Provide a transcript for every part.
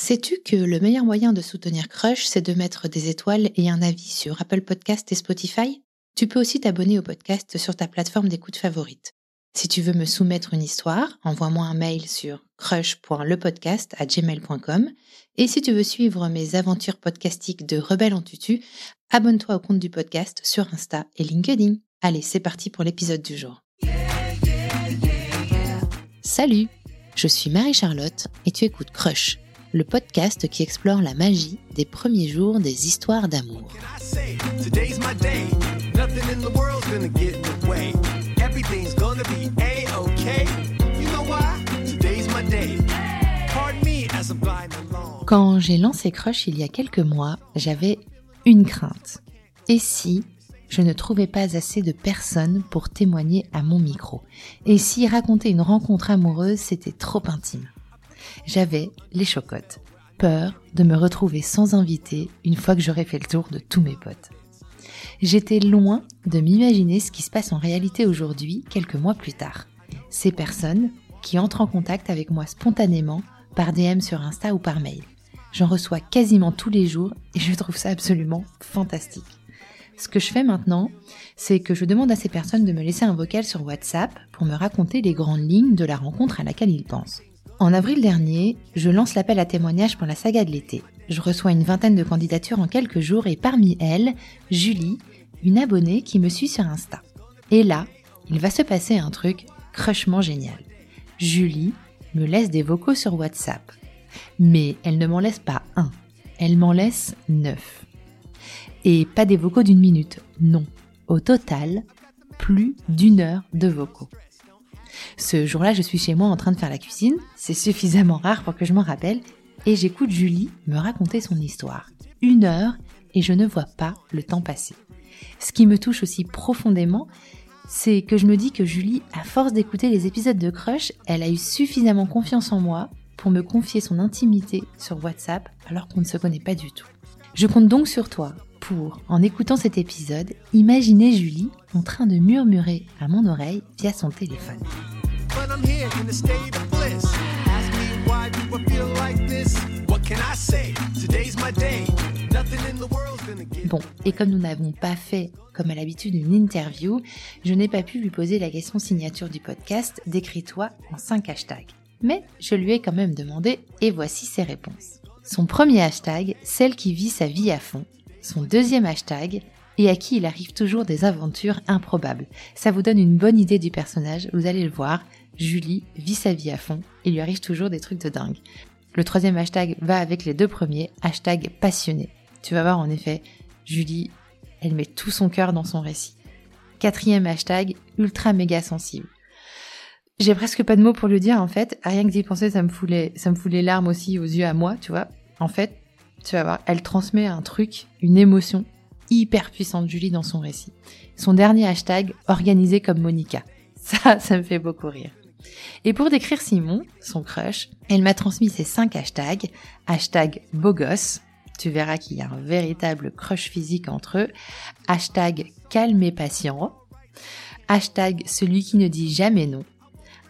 Sais-tu que le meilleur moyen de soutenir Crush, c'est de mettre des étoiles et un avis sur Apple Podcast et Spotify ? Tu peux aussi t'abonner au podcast sur ta plateforme d'écoute favorite. Si tu veux me soumettre une histoire, envoie-moi un mail sur crush.lepodcast@gmail.com. Et si tu veux suivre mes aventures podcastiques de rebelle en tutu, abonne-toi au compte du podcast sur Insta et LinkedIn. Allez, c'est parti pour l'épisode du jour. Salut, je suis Marie-Charlotte et tu écoutes Crush, le podcast qui explore la magie des premiers jours des histoires d'amour. Quand j'ai lancé Crush il y a quelques mois, j'avais une crainte. Et si je ne trouvais pas assez de personnes pour témoigner à mon micro ? Et si raconter une rencontre amoureuse, c'était trop intime ? J'avais les chocottes, peur de me retrouver sans invité une fois que j'aurais fait le tour de tous mes potes. J'étais loin de m'imaginer ce qui se passe en réalité aujourd'hui, quelques mois plus tard. Ces personnes qui entrent en contact avec moi spontanément par DM sur Insta ou par mail. J'en reçois quasiment tous les jours et je trouve ça absolument fantastique. Ce que je fais maintenant, c'est que je demande à ces personnes de me laisser un vocal sur WhatsApp pour me raconter les grandes lignes de la rencontre à laquelle ils pensent. En avril dernier, je lance l'appel à témoignages pour la saga de l'été. Je reçois une vingtaine de candidatures en quelques jours et parmi elles, Julie, une abonnée qui me suit sur Insta. Et là, il va se passer un truc crushement génial. Julie me laisse des vocaux sur WhatsApp. Mais elle ne m'en laisse pas un, elle m'en laisse 9. Et pas des vocaux d'une minute, non. Au total, plus d'une heure de vocaux. Ce jour-là, je suis chez moi en train de faire la cuisine, c'est suffisamment rare pour que je m'en rappelle, et j'écoute Julie me raconter son histoire. Une heure, et je ne vois pas le temps passer. Ce qui me touche aussi profondément, c'est que je me dis que Julie, à force d'écouter les épisodes de Crush, elle a eu suffisamment confiance en moi pour me confier son intimité sur WhatsApp alors qu'on ne se connaît pas du tout. Je compte donc sur toi pour, en écoutant cet épisode, imaginer Julie en train de murmurer à mon oreille via son téléphone. Bon, et comme nous n'avons pas fait, comme à l'habitude, une interview, je n'ai pas pu lui poser la question signature du podcast « Décris-toi » en 5 hashtags. Mais je lui ai quand même demandé, et voici ses réponses. Son premier hashtag, celle qui vit sa vie à fond. Son deuxième hashtag, et à qui il arrive toujours des aventures improbables. Ça vous donne une bonne idée du personnage, vous allez le voir, Julie vit sa vie à fond, il lui arrive toujours des trucs de dingue. Le troisième hashtag va avec les deux premiers, hashtag passionné. Tu vas voir en effet, Julie, elle met tout son cœur dans son récit. Quatrième hashtag, ultra méga sensible. J'ai presque pas de mots pour le dire en fait, rien que d'y penser ça me fout les larmes aussi aux yeux à moi, tu vois. En fait, tu vas voir, elle transmet un truc, une émotion hyper puissante Julie dans son récit. Son dernier hashtag, organisé comme Monica. Ça me fait beaucoup rire. Et pour décrire Simon, son crush, elle m'a transmis ses 5 hashtags. Hashtag beau gosse, tu verras qu'il y a un véritable crush physique entre eux. Hashtag calme et patient. Hashtag celui qui ne dit jamais non.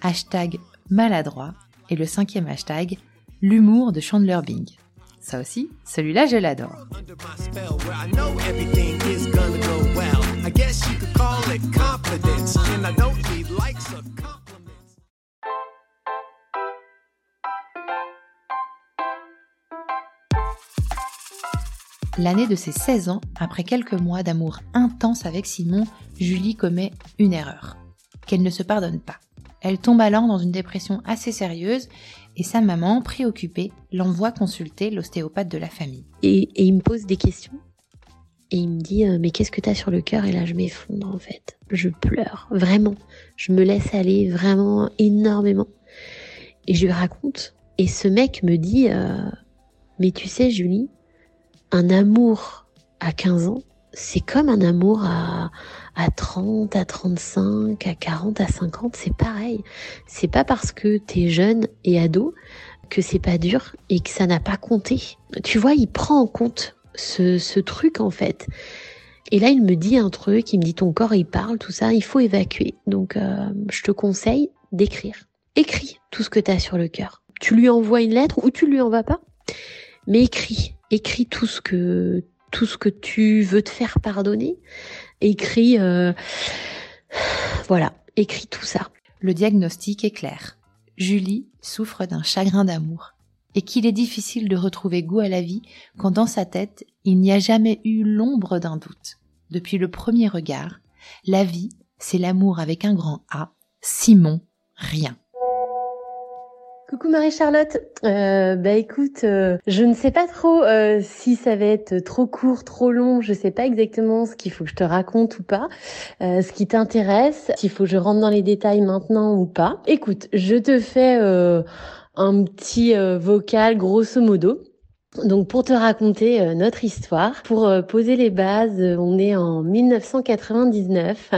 Hashtag maladroit. Et le 5e hashtag, l'humour de Chandler Bing. Ça aussi, celui-là, je l'adore. L'année de ses 16 ans, après quelques mois d'amour intense avec Simon, Julie commet une erreur, qu'elle ne se pardonne pas. Elle tombe alors dans une dépression assez sérieuse et sa maman, préoccupée, l'envoie consulter l'ostéopathe de la famille. Et il me pose des questions et il me dit « mais qu'est-ce que t'as sur le cœur ?» Et là, je m'effondre en fait. Je pleure, vraiment. Je me laisse aller vraiment énormément. Et je lui raconte. Et ce mec me dit « mais tu sais Julie, un amour à 15 ans, c'est comme un amour à 30, à 35, à 40, à 50, c'est pareil. C'est pas parce que t'es jeune et ado que c'est pas dur et que ça n'a pas compté. Tu vois, il prend en compte ce truc en fait. Et là, il me dit un truc, il me dit ton corps, il parle, tout ça, il faut évacuer. Donc, je te conseille d'écrire. Écris tout ce que t'as sur le cœur. Tu lui envoies une lettre ou tu lui envoies pas. mais écris tout ce que tu veux te faire pardonner, écris tout ça. Le diagnostic est clair. Julie souffre d'un chagrin d'amour et qu'il est difficile de retrouver goût à la vie quand dans sa tête, il n'y a jamais eu l'ombre d'un doute. Depuis le premier regard, la vie, c'est l'amour avec un grand A, Simon, rien. Coucou Marie-Charlotte, je ne sais pas trop si ça va être trop court, trop long, je sais pas exactement ce qu'il faut que je te raconte ou pas, ce qui t'intéresse, s'il faut que je rentre dans les détails maintenant ou pas. Écoute, je te fais un petit vocal grosso modo. Donc pour te raconter notre histoire, pour poser les bases, on est en 1999.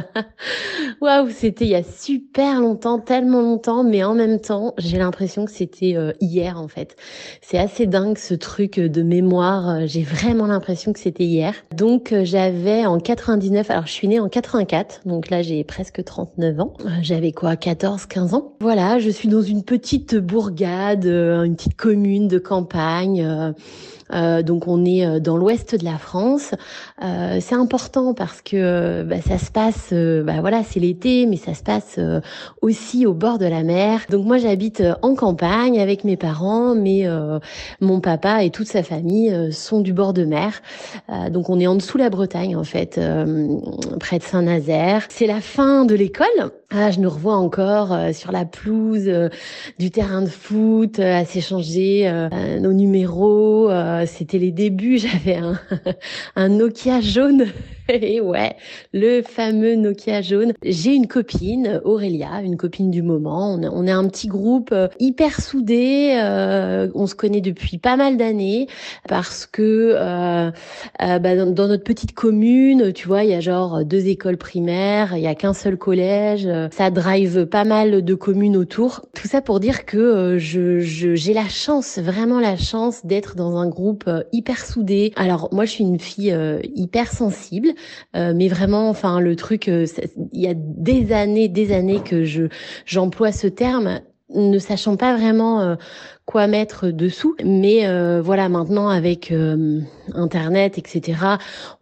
Waouh, c'était il y a super longtemps, tellement longtemps, mais en même temps, j'ai l'impression que c'était hier en fait. C'est assez dingue ce truc de mémoire, j'ai vraiment l'impression que c'était hier. Donc j'avais en 99, alors je suis née en 84, donc là j'ai presque 39 ans. J'avais 14-15 ans. Voilà, je suis dans une petite bourgade, une petite commune de campagne. Donc on est dans l'ouest de la France. C'est important parce que ça se passe, c'est l'été, mais ça se passe aussi au bord de la mer. Donc moi j'habite en campagne avec mes parents, mais mon papa et toute sa famille sont du bord de mer. Donc on est en dessous de la Bretagne en fait, près de Saint-Nazaire. C'est la fin de l'école. Ah, je nous revois encore sur la pelouse du terrain de foot, à s'échanger nos numéros. C'était les débuts, j'avais un Nokia jaune. Et ouais, le fameux Nokia jaune. J'ai une copine, Aurélia, une copine du moment. On est un petit groupe hyper soudé. On se connaît depuis pas mal d'années parce que dans notre petite commune, tu vois, il y a genre 2 écoles primaires, il y a qu'un seul collège. Ça drive pas mal de communes autour. Tout ça pour dire que j'ai vraiment la chance d'être dans un groupe hyper soudé. Alors moi, je suis une fille hyper sensible. Mais vraiment, enfin, le truc, il y a des années que j'emploie ce terme, ne sachant pas vraiment quoi mettre dessous. Mais maintenant, avec Internet, etc.,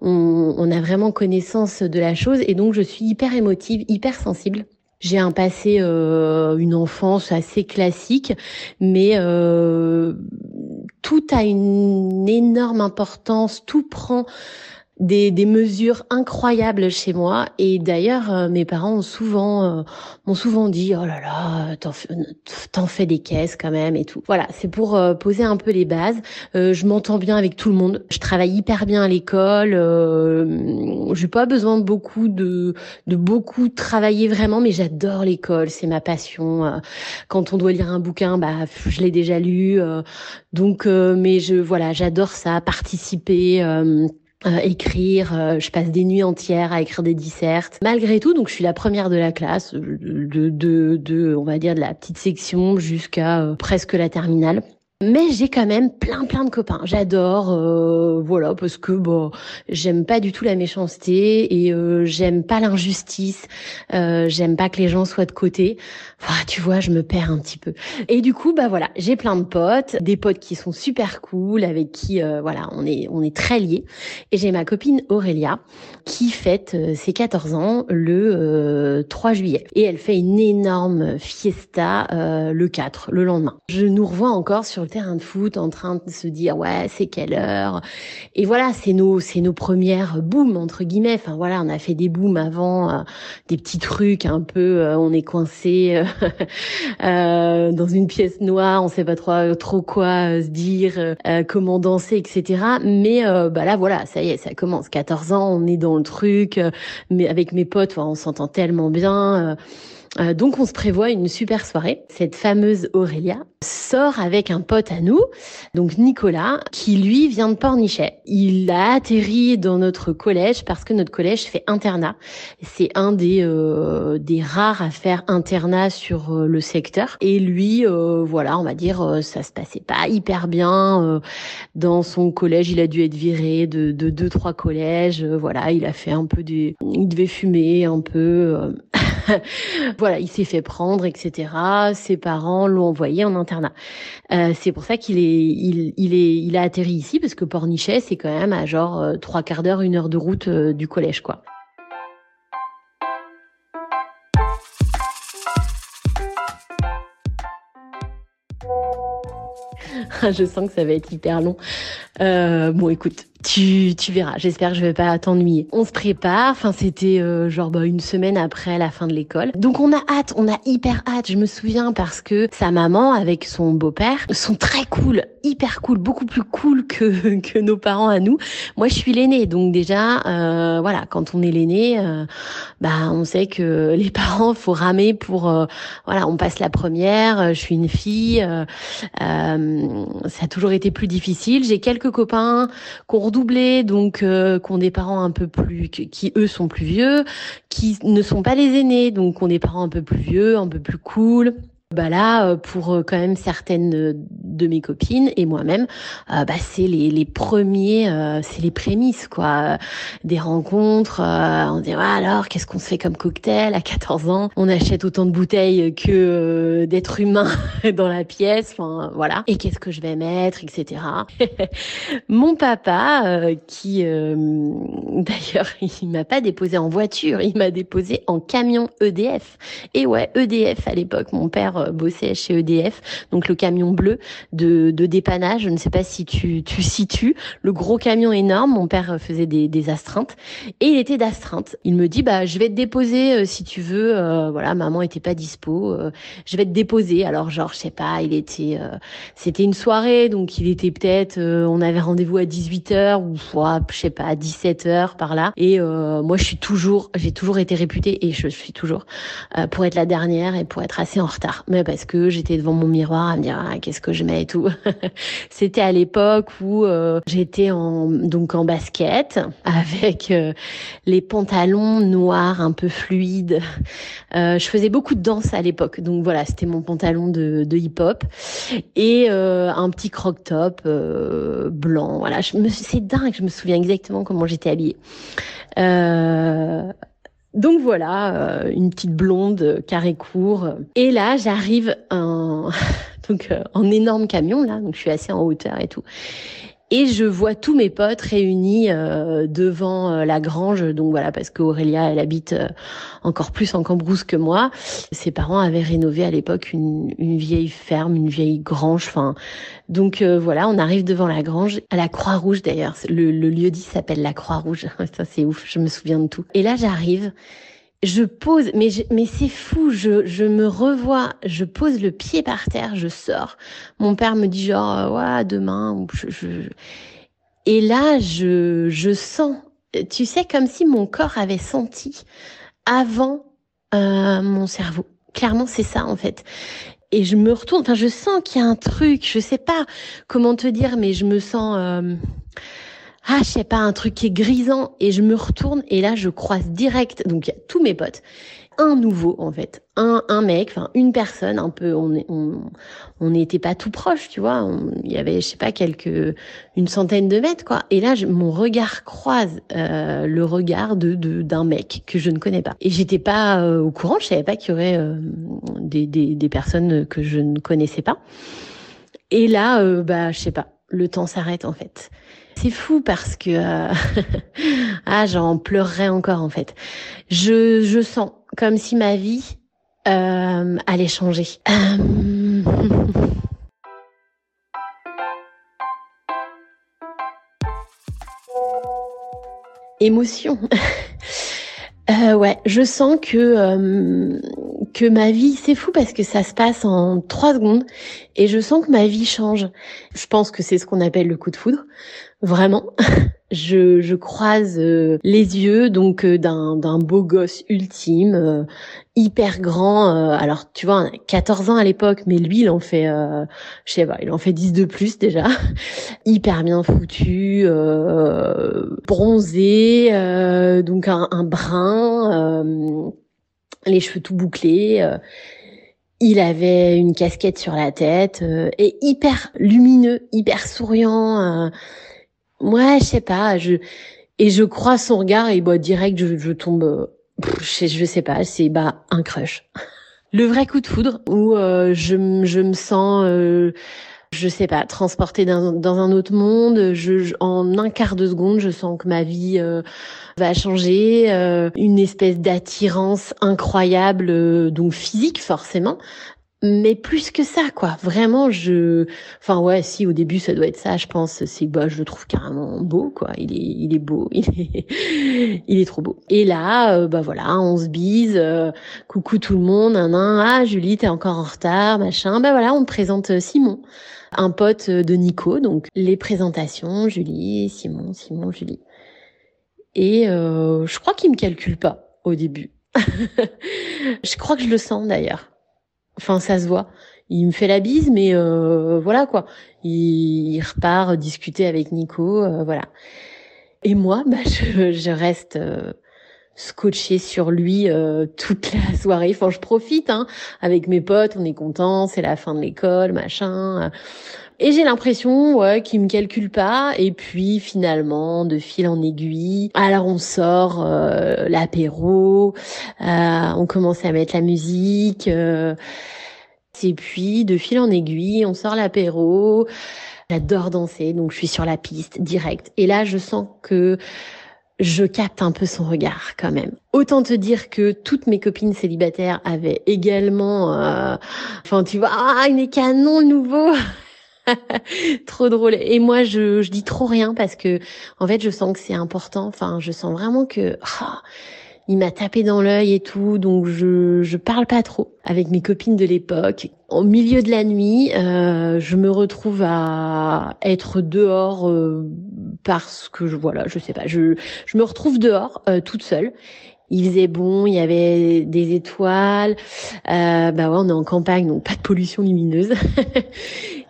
on a vraiment connaissance de la chose. Et donc, je suis hyper émotive, hyper sensible. J'ai un passé, une enfance assez classique, mais tout a une énorme importance, tout prend... Des mesures incroyables chez moi. Et d'ailleurs mes parents m'ont souvent dit oh là là, t'en fais des caisses quand même et tout. Voilà, c'est pour poser un peu les bases. Je m'entends bien avec tout le monde, je travaille hyper bien à l'école, j'ai pas besoin de beaucoup travailler vraiment, mais j'adore l'école, c'est ma passion. Quand on doit lire un bouquin, je l'ai déjà lu, mais j'adore ça, participer, écrire, je passe des nuits entières à écrire des dissertes. Malgré tout, donc je suis la première de la classe, on va dire de la petite section jusqu'à presque la terminale. Mais j'ai quand même plein de copains. J'adore, parce que j'aime pas du tout la méchanceté et j'aime pas l'injustice. J'aime pas que les gens soient de côté. Ah, tu vois, je me perds un petit peu. Et du coup, j'ai plein de potes, des potes qui sont super cool, avec qui on est très liés. Et j'ai ma copine Aurélia qui fête ses 14 ans le 3 juillet et elle fait une énorme fiesta le 4, le lendemain. Je nous revois encore sur le terrain de foot en train de se dire ouais, c'est quelle heure, et voilà, c'est nos premières booms entre guillemets. Enfin voilà, on a fait des booms avant, des petits trucs un peu, on est coincé dans une pièce noire, on sait pas trop quoi se dire, comment danser, etc. Mais là voilà, ça y est, ça commence, 14 ans, on est dans le truc, mais avec mes potes, on s'entend tellement bien. Donc on se prévoit une super soirée. Cette fameuse Aurélia sort avec un pote à nous, donc Nicolas, qui lui vient de Pornichet. Il a atterri dans notre collège parce que notre collège fait internat. C'est un des rares à faire internat sur le secteur. Et lui, on va dire, ça se passait pas hyper bien dans son collège. Il a dû être viré de 2-3 collèges. Voilà, il a fait un peu il devait fumer un peu. Voilà, il s'est fait prendre, etc. Ses parents l'ont envoyé en internat. C'est pour ça qu'il a atterri ici, parce que Pornichet, c'est quand même à genre 3/4 d'heure, 1 heure de route du collège, quoi. Je sens que ça va être hyper long. Bon, écoute, tu verras. J'espère que je vais pas t'ennuyer. On se prépare. Enfin, c'était une semaine après la fin de l'école. Donc, on a hâte. On a hyper hâte. Je me souviens parce que sa maman avec son beau-père sont très cool, hyper cool, beaucoup plus cool que nos parents à nous. Moi, je suis l'aînée. Donc, déjà, quand on est l'aînée, on sait que les parents, faut ramer pour... on passe la première. Je suis une fille. Ça a toujours été plus difficile. J'ai quelques copains qu'on redoublait, donc qui ont des parents un peu plus, qui eux sont plus vieux, qui ne sont pas les aînés, donc qui ont des parents un peu plus vieux, un peu plus cool. Pour quand même certaines de mes copines et moi-même, c'est les premiers, c'est les prémices, quoi, des rencontres. On dit, alors, qu'est-ce qu'on se fait comme cocktail à 14 ans? On achète autant de bouteilles que d'êtres humains dans la pièce, enfin, voilà. Et qu'est-ce que je vais mettre, etc. Mon papa, qui d'ailleurs, il m'a pas déposé en voiture, il m'a déposé en camion EDF. Et ouais, EDF à l'époque, mon père bossait chez EDF, donc le camion bleu de dépannage. Je ne sais pas si tu situes le gros camion énorme. Mon père faisait des astreintes et il était d'astreinte. Il me dit je vais te déposer si tu veux. Maman était pas dispo. Je vais te déposer. Alors je sais pas. Il était c'était une soirée, donc il était peut-être on avait rendez-vous à 18h ou je sais pas à 17h par là. Et moi j'ai toujours été réputée et je suis toujours pour être la dernière et pour être assez en retard. Mais parce que j'étais devant mon miroir à me dire qu'est-ce que je mets et tout. C'était à l'époque où j'étais en basket avec les pantalons noirs un peu fluides. Je faisais beaucoup de danse à l'époque, donc voilà, c'était mon pantalon de hip-hop et un petit croc-top blanc. Voilà, c'est dingue, je me souviens exactement comment j'étais habillée. Donc voilà, une petite blonde, carré court. Et là, j'arrive en énorme camion, là, donc je suis assez en hauteur et tout. Et je vois tous mes potes réunis devant la grange, donc voilà, parce qu'Aurélia, elle habite encore plus en Cambrousse que moi. Ses parents avaient rénové à l'époque une vieille ferme, une vieille grange, enfin. Donc on arrive devant la grange, à la Croix-Rouge d'ailleurs. Le lieu-dit s'appelle la Croix-Rouge. Ça, c'est ouf, je me souviens de tout. Et là, j'arrive. Je pose, mais c'est fou, je me revois, je pose le pied par terre, je sors. Mon père me dit demain. Ou Et là, je sens, tu sais, comme si mon corps avait senti avant mon cerveau. Clairement, c'est ça, en fait. Et je me retourne, enfin, je sens qu'il y a un truc, je sais pas comment te dire, mais je me sens... je sais pas, un truc qui est grisant. Et je me retourne et là, je croise direct. Donc, il y a tous mes potes. Un nouveau, en fait. Un mec, enfin, une personne, un peu, on n'était pas tout proche, tu vois. Il y avait, je sais pas, une centaine de mètres, quoi. Et là, mon regard croise, le regard d'un mec que je ne connais pas. Et j'étais pas au courant. Je savais pas qu'il y aurait, des personnes que je ne connaissais pas. Et là, je sais pas. Le temps s'arrête, en fait. C'est fou parce que j'en pleurerais encore, en fait. Je sens comme si ma vie allait changer. Émotion. Je sens que ma vie, c'est fou parce que ça se passe en 3 secondes et je sens que ma vie change. Je pense que c'est ce qu'on appelle le coup de foudre, vraiment. Je croise les yeux donc d'un beau gosse ultime, hyper grand. Alors tu vois, 14 ans à l'époque, mais lui il en fait, je sais pas, il en fait 10 de plus déjà. Hyper bien foutu, bronzé, donc un brun, les cheveux tout bouclés. Il avait une casquette sur la tête et hyper lumineux, hyper souriant. Moi, je sais pas, je croise son regard et direct je tombe Je sais pas, c'est un crush. Le vrai coup de foudre où je me sens, je sais pas, transportée dans un autre monde. En un quart de seconde, je sens que ma vie va changer. Une espèce d'attirance incroyable, donc physique forcément. Mais plus que ça, quoi. Vraiment, enfin, ouais, si, au début, ça doit être ça, je pense. Je le trouve carrément beau, quoi. Il est beau. Il est trop beau. Et là, voilà, on se bise. Coucou tout le monde. Ah, Julie, t'es encore en retard, machin. Voilà, on te présente Simon. Un pote de Nico. Donc, les présentations, Julie, Simon, Julie. Et, je crois qu'il me calcule pas, au début. Je crois que je le sens, d'ailleurs. Enfin, ça se voit. Il me fait la bise, mais voilà, quoi. Il repart discuter avec Nico, voilà. Et moi, je reste scotchée sur lui toute la soirée. Enfin, je profite, hein. Avec mes potes, on est contents, c'est la fin de l'école, machin. Et j'ai l'impression, ouais, qu'il me calcule pas. Et puis, finalement, de fil en aiguille. Alors, on sort l'apéro. On commence à mettre la musique. Et puis, de fil en aiguille, on sort l'apéro. J'adore danser, donc je suis sur la piste, direct. Et là, je sens que je capte un peu son regard, quand même. Autant te dire que toutes mes copines célibataires avaient également... Enfin, tu vois, il est canon, le nouveau. Trop drôle. Et moi, je dis trop rien parce que, en fait, je sens que c'est important. Enfin, je sens vraiment que il m'a tapé dans l'œil et tout. Donc, je parle pas trop avec mes copines de l'époque. Au milieu de la nuit, je me retrouve à être dehors parce que je sais pas. Je me retrouve dehors toute seule. Il faisait bon, il y avait des étoiles. On est en campagne, donc pas de pollution lumineuse.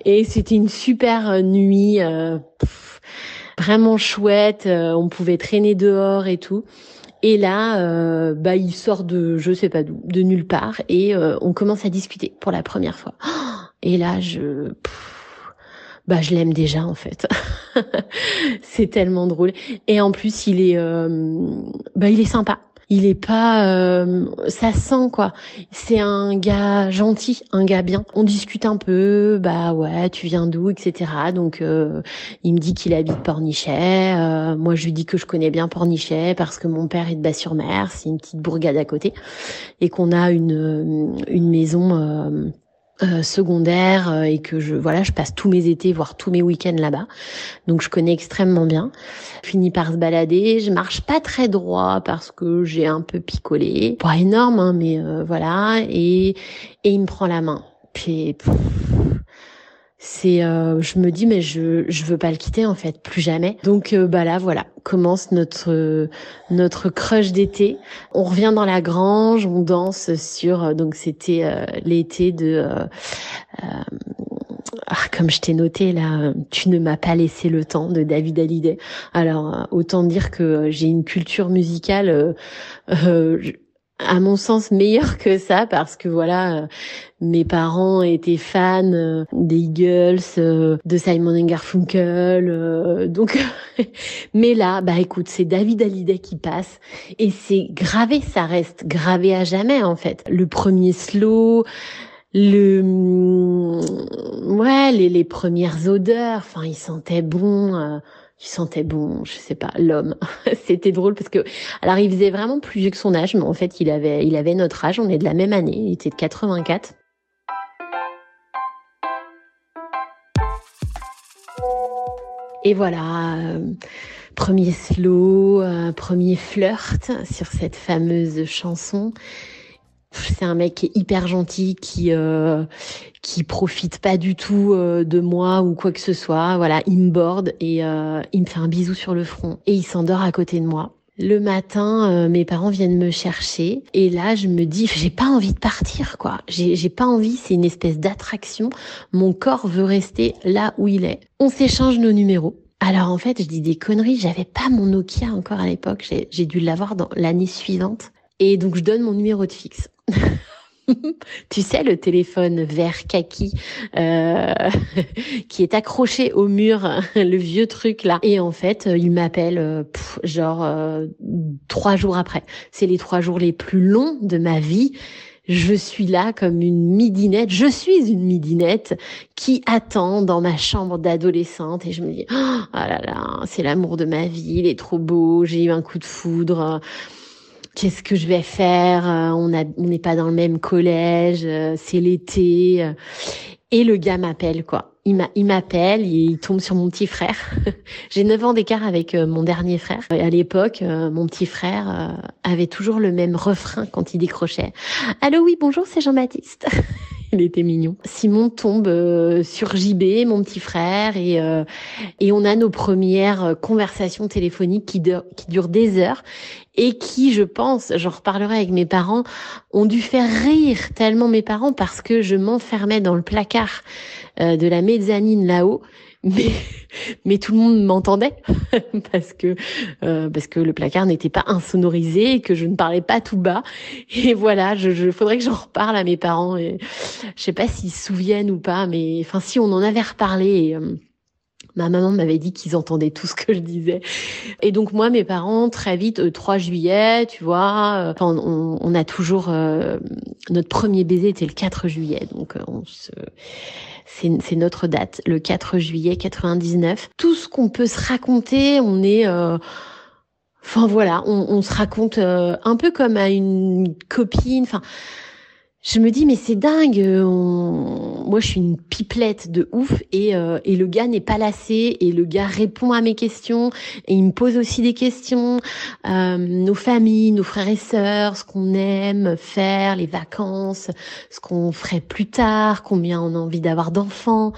Et c'était une super nuit, vraiment chouette. On pouvait traîner dehors et tout. Et là, il sort de, je sais pas d'où, de nulle part, et on commence à discuter pour la première fois. Et là, je l'aime déjà, en fait. C'est tellement drôle. Et en plus, il est sympa. Il est pas... ça sent, quoi. C'est un gars gentil, un gars bien. On discute un peu, tu viens d'où, etc. Donc, il me dit qu'il habite Pornichet. Moi, je lui dis que je connais bien Pornichet parce que mon père est de Bassumerre, c'est une petite bourgade à côté, et qu'on a une maison... secondaire et que je passe tous mes étés, voire tous mes week-ends là-bas. Donc, je connais extrêmement bien. Je finis par se balader. Je marche pas très droit parce que j'ai un peu picolé. Pas énorme, hein, mais voilà. Et il me prend la main. Puis, je me dis, mais je veux pas le quitter, en fait, plus jamais. Donc commence notre crush d'été. On revient dans la grange, on danse sur, donc c'était l'été de comme je t'ai noté là, tu ne m'as pas laissé le temps de David Hallyday. Alors autant dire que j'ai une culture musicale à mon sens meilleur que ça, parce que mes parents étaient fans des Eagles, de Simon and Garfunkel, donc mais là écoute, c'est David Hallyday qui passe et c'est gravé, ça reste gravé à jamais, en fait. Le premier slow, les premières odeurs, enfin il sentait bon, je sais pas, l'homme. C'était drôle parce que, alors il faisait vraiment plus vieux que son âge, mais en fait il avait notre âge, on est de la même année, il était de 84. Et premier slow, premier flirt sur cette fameuse chanson. C'est un mec qui est hyper gentil, qui profite pas du tout de moi ou quoi que ce soit. Voilà, il me borde et il me fait un bisou sur le front et il s'endort à côté de moi. Le matin, mes parents viennent me chercher et là, je me dis, j'ai pas envie de partir, quoi. J'ai pas envie, c'est une espèce d'attraction. Mon corps veut rester là où il est. On s'échange nos numéros. Alors en fait, je dis des conneries, j'avais pas mon Nokia encore à l'époque, j'ai dû l'avoir dans l'année suivante. Et donc, je donne mon numéro de fixe. Tu sais, le téléphone vert kaki qui est accroché au mur, le vieux truc là. Et en fait, il m'appelle genre 3 jours après. C'est les 3 jours les plus longs de ma vie. Je suis là comme une midinette. Je suis une midinette qui attend dans ma chambre d'adolescente et je me dis « Oh là là, c'est l'amour de ma vie, il est trop beau, j'ai eu un coup de foudre. » Qu'est-ce que je vais faire ? On n'est pas dans le même collège, c'est l'été. Et le gars m'appelle, quoi. Il m'appelle, il tombe sur mon petit frère. J'ai 9 ans d'écart avec mon dernier frère. Et à l'époque, mon petit frère avait toujours le même refrain quand il décrochait. « Allô, oui, bonjour, c'est Jean-Baptiste. » Il était mignon. Simon tombe sur JB, mon petit frère, et on a nos premières conversations téléphoniques qui durent des heures et qui, je pense, j'en reparlerai avec mes parents, ont dû faire rire tellement mes parents parce que je m'enfermais dans le placard de la mezzanine là-haut. Mais tout le monde m'entendait parce que le placard n'était pas insonorisé et que je ne parlais pas tout bas. Et voilà, je faudrait que j'en reparle à mes parents. Et je sais pas s'ils se souviennent ou pas, mais enfin si on en avait reparlé. Ma maman m'avait dit qu'ils entendaient tout ce que je disais. Et donc moi, mes parents, très vite, 3 juillet, tu vois, on a toujours... notre premier baiser était le 4 juillet, donc c'est notre date, le 4 juillet 99. Tout ce qu'on peut se raconter, on est... Enfin voilà, on se raconte un peu comme à une copine, enfin... Je me dis, mais c'est dingue, moi je suis une pipelette de ouf et le gars n'est pas lassé et le gars répond à mes questions et il me pose aussi des questions, nos familles, nos frères et sœurs, ce qu'on aime faire, les vacances, ce qu'on ferait plus tard, combien on a envie d'avoir d'enfants.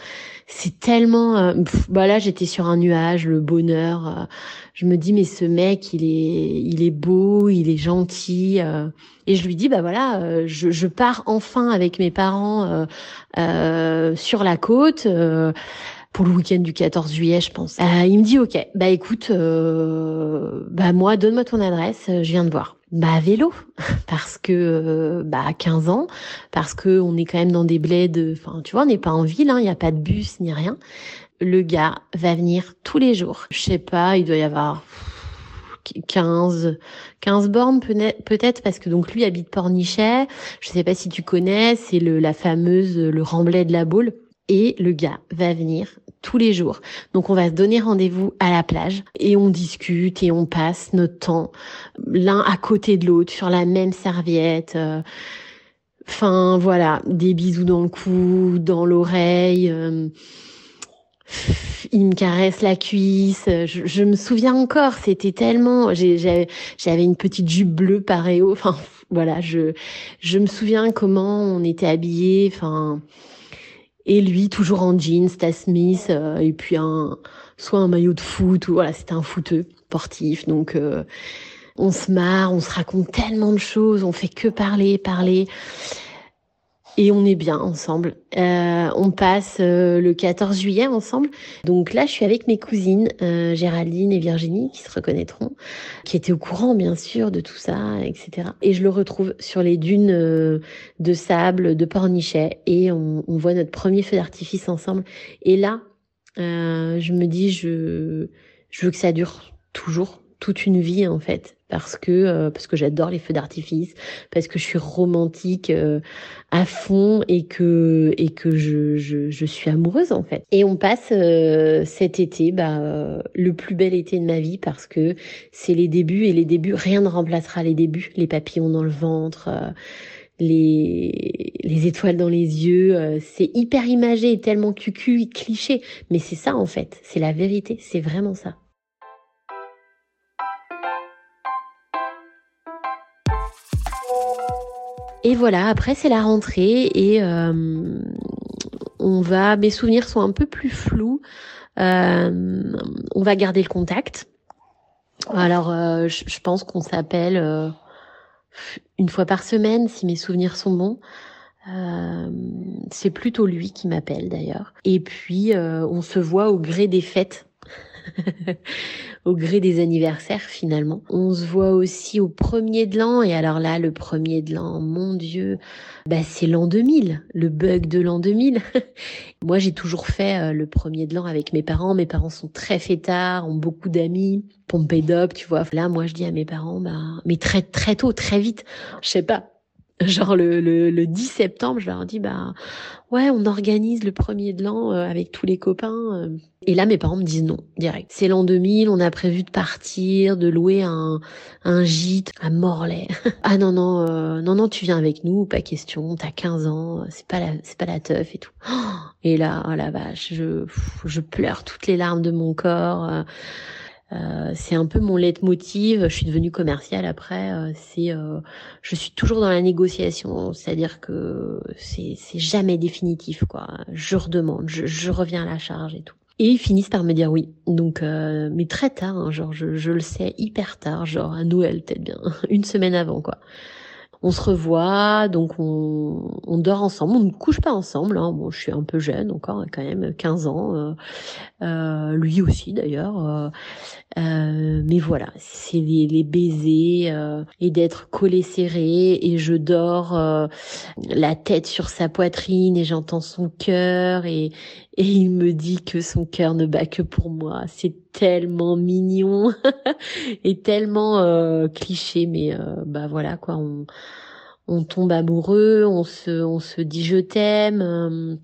C'est tellement... là, j'étais sur un nuage, le bonheur. Je me dis, mais ce mec, il est beau, il est gentil. Et je lui dis, je pars enfin avec mes parents sur la côte pour le week-end du 14 juillet, je pense. Il me dit, OK, écoute, moi, donne-moi ton adresse, je viens te voir. À vélo, parce que, 15 ans, parce que on est quand même dans des bleds, enfin, tu vois, on n'est pas en ville, hein, il n'y a pas de bus, ni rien. Le gars va venir tous les jours. Je sais pas, il doit y avoir 15 bornes peut-être, parce que donc lui habite Pornichet. Je sais pas si tu connais, c'est le remblai de la Baule. Et le gars va venir tous les jours. Donc on va se donner rendez-vous à la plage et on discute et on passe notre temps l'un à côté de l'autre sur la même serviette. Enfin voilà, des bisous dans le cou, dans l'oreille. Il me caresse la cuisse. Je me souviens encore, c'était tellement... J'avais une petite jupe bleue paréo. Enfin voilà, je me souviens comment on était habillés. Enfin... Et lui, toujours en jeans, Stan Smith, et puis soit un maillot de foot, ou voilà, c'était un footeux sportif. Donc, on se marre, on se raconte tellement de choses, on fait que parler. Et on est bien ensemble. On passe le 14 juillet ensemble. Donc là, je suis avec mes cousines, Géraldine et Virginie, qui se reconnaîtront, qui étaient au courant, bien sûr, de tout ça, etc. Et je le retrouve sur les dunes de sable de Pornichet. Et on voit notre premier feu d'artifice ensemble. Et là, je me dis, je veux que ça dure toujours, toute une vie, en fait. Parce que j'adore les feux d'artifice, parce que je suis romantique à fond et que je suis amoureuse en fait. Et on passe cet été le plus bel été de ma vie parce que c'est les débuts et les débuts, rien ne remplacera les débuts, les papillons dans le ventre, les étoiles dans les yeux, c'est hyper imagé et tellement cucu, cliché, mais c'est ça en fait, c'est la vérité, c'est vraiment ça. Et voilà, après c'est la rentrée et mes souvenirs sont un peu plus flous. On va garder le contact. Alors je pense qu'on s'appelle une fois par semaine si mes souvenirs sont bons. C'est plutôt lui qui m'appelle d'ailleurs. Et puis on se voit au gré des fêtes. au gré des anniversaires finalement. On se voit aussi au 1er de l'an, et alors là le 1er de l'an, mon Dieu, bah c'est l'an 2000, le bug de l'an 2000. Moi j'ai toujours fait le 1er de l'an avec mes parents sont très fêtards, ont beaucoup d'amis, pompés d'op, tu vois. Là moi je dis à mes parents, bah, mais très très tôt, très vite, je sais pas. Genre le 10 septembre, je leur dis, bah ouais, on organise le 1er de l'an avec tous les copains. Et là, mes parents me disent non, direct. C'est l'an 2000, on a prévu de partir, de louer un gîte à Morlaix. Ah non, non, non, tu viens avec nous, pas question, t'as 15 ans, c'est pas la teuf et tout. Et là, oh la vache, je pleure toutes les larmes de mon corps. C'est un peu mon leitmotiv. Je suis devenue commerciale après. Je suis toujours dans la négociation, c'est-à-dire que c'est jamais définitif, quoi. Je redemande, je reviens à la charge et tout. Et ils finissent par me dire oui. Donc, mais très tard, hein, genre je le sais hyper tard, genre à Noël peut-être bien, une semaine avant, quoi. On se revoit, donc on dort ensemble, on ne couche pas ensemble. Hein. Bon, je suis un peu jeune encore, quand même, 15 ans. Lui aussi, d'ailleurs. Mais voilà, c'est les baisers et d'être collé serré. Et je dors la tête sur sa poitrine et j'entends son cœur. Et il me dit que son cœur ne bat que pour moi. C'est tellement mignon et tellement cliché, mais bah voilà quoi, on tombe amoureux, on se dit je t'aime.